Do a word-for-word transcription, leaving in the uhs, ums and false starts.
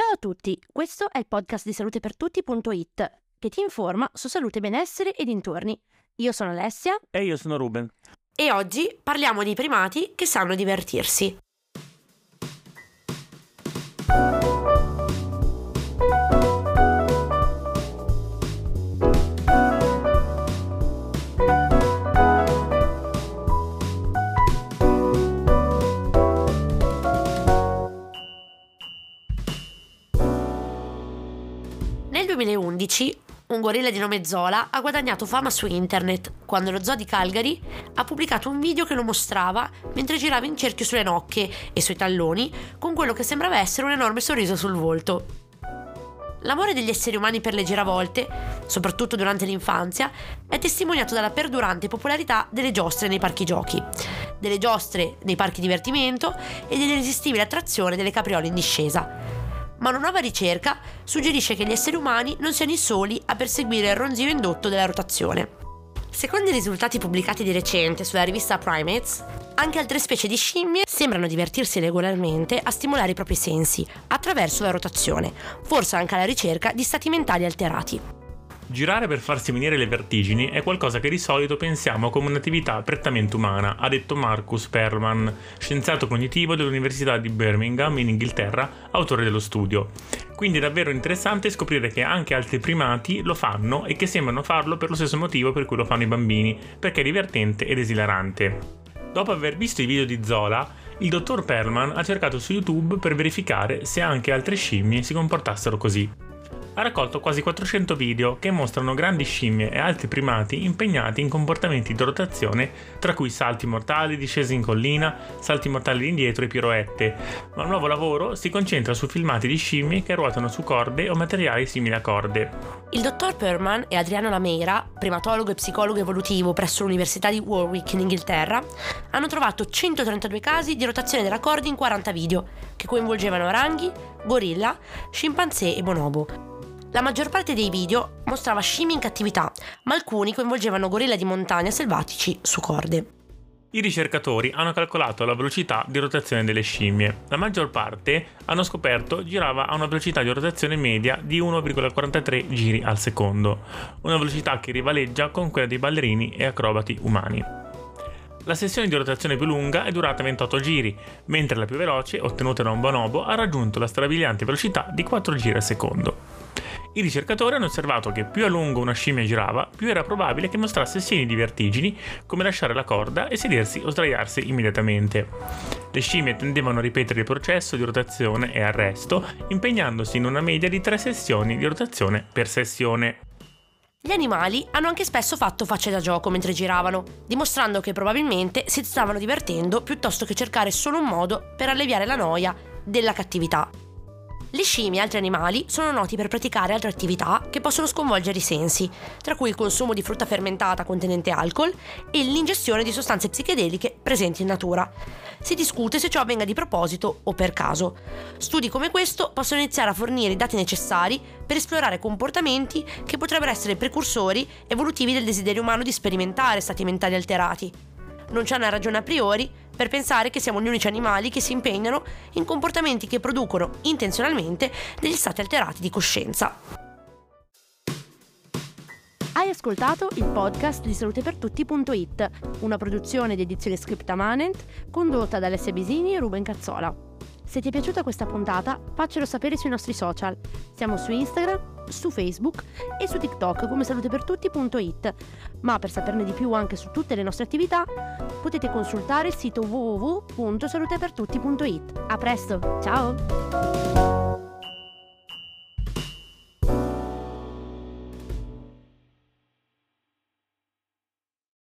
Ciao a tutti, questo è il podcast di salute per tutti punto it che ti informa su salute, benessere e dintorni. Io sono Alessia e io sono Ruben e oggi parliamo di primati che sanno divertirsi. duemilaundici, un gorilla di nome Zola ha guadagnato fama su internet quando lo zoo di Calgary ha pubblicato un video che lo mostrava mentre girava in cerchio sulle nocche e sui talloni con quello che sembrava essere un enorme sorriso sul volto. L'amore degli esseri umani per le giravolte, soprattutto durante l'infanzia, è testimoniato dalla perdurante popolarità delle giostre nei parchi giochi, delle giostre nei parchi divertimento e dell'irresistibile attrazione delle capriole in discesa. Ma una nuova ricerca suggerisce che gli esseri umani non siano i soli a perseguire il ronzio indotto della rotazione. Secondo i risultati pubblicati di recente sulla rivista Primates, anche altre specie di scimmie sembrano divertirsi regolarmente a stimolare i propri sensi attraverso la rotazione, forse anche alla ricerca di stati mentali alterati. Girare per farsi venire le vertigini è qualcosa che di solito pensiamo come un'attività prettamente umana, ha detto Marcus Perlman, scienziato cognitivo dell'Università di Birmingham in Inghilterra, autore dello studio. Quindi è davvero interessante scoprire che anche altri primati lo fanno e che sembrano farlo per lo stesso motivo per cui lo fanno i bambini, perché è divertente ed esilarante. Dopo aver visto i video di Zola, il dottor Perlman ha cercato su YouTube per verificare se anche altre scimmie si comportassero così. Ha raccolto quasi quattrocento video che mostrano grandi scimmie e altri primati impegnati in comportamenti di rotazione, tra cui salti mortali, discese in collina, salti mortali indietro e piroette, ma il nuovo lavoro si concentra su filmati di scimmie che ruotano su corde o materiali simili a corde. Il dottor Perlman e Adriano Lameira, primatologo e psicologo evolutivo presso l'Università di Warwick in Inghilterra, hanno trovato centotrentadue casi di rotazione della corda in quaranta video, che coinvolgevano oranghi, gorilla, scimpanzé e bonobo. La maggior parte dei video mostrava scimmie in cattività, ma alcuni coinvolgevano gorilla di montagna selvatici su corde. I ricercatori hanno calcolato la velocità di rotazione delle scimmie. La maggior parte, hanno scoperto, girava a una velocità di rotazione media di uno virgola quarantatré giri al secondo, una velocità che rivaleggia con quella dei ballerini e acrobati umani. La sessione di rotazione più lunga è durata ventotto giri, mentre la più veloce, ottenuta da un bonobo, ha raggiunto la strabiliante velocità di quattro giri al secondo. I ricercatori hanno osservato che più a lungo una scimmia girava, più era probabile che mostrasse segni di vertigini, come lasciare la corda e sedersi o sdraiarsi immediatamente. Le scimmie tendevano a ripetere il processo di rotazione e arresto, impegnandosi in una media di tre sessioni di rotazione per sessione. Gli animali hanno anche spesso fatto facce da gioco mentre giravano, dimostrando che probabilmente si stavano divertendo piuttosto che cercare solo un modo per alleviare la noia della cattività. Le scimmie e altri animali sono noti per praticare altre attività che possono sconvolgere i sensi, tra cui il consumo di frutta fermentata contenente alcol e l'ingestione di sostanze psichedeliche presenti in natura. Si discute se ciò avvenga di proposito o per caso. Studi come questo possono iniziare a fornire i dati necessari per esplorare comportamenti che potrebbero essere precursori evolutivi del desiderio umano di sperimentare stati mentali alterati. Non c'è una ragione a priori per pensare che siamo gli unici animali che si impegnano in comportamenti che producono intenzionalmente degli stati alterati di coscienza. Hai ascoltato il podcast di salute per tutti punto it, una produzione di Edizione Scripta Manent condotta da Alessia Bisini e Ruben Cazzola. Se ti è piaciuta questa puntata, faccelo sapere sui nostri social. Siamo su Instagram, su Facebook e su TikTok come salute per tutti punto it, ma per saperne di più anche su tutte le nostre attività potete consultare il sito w w w punto salute per tutti punto it. A presto, ciao!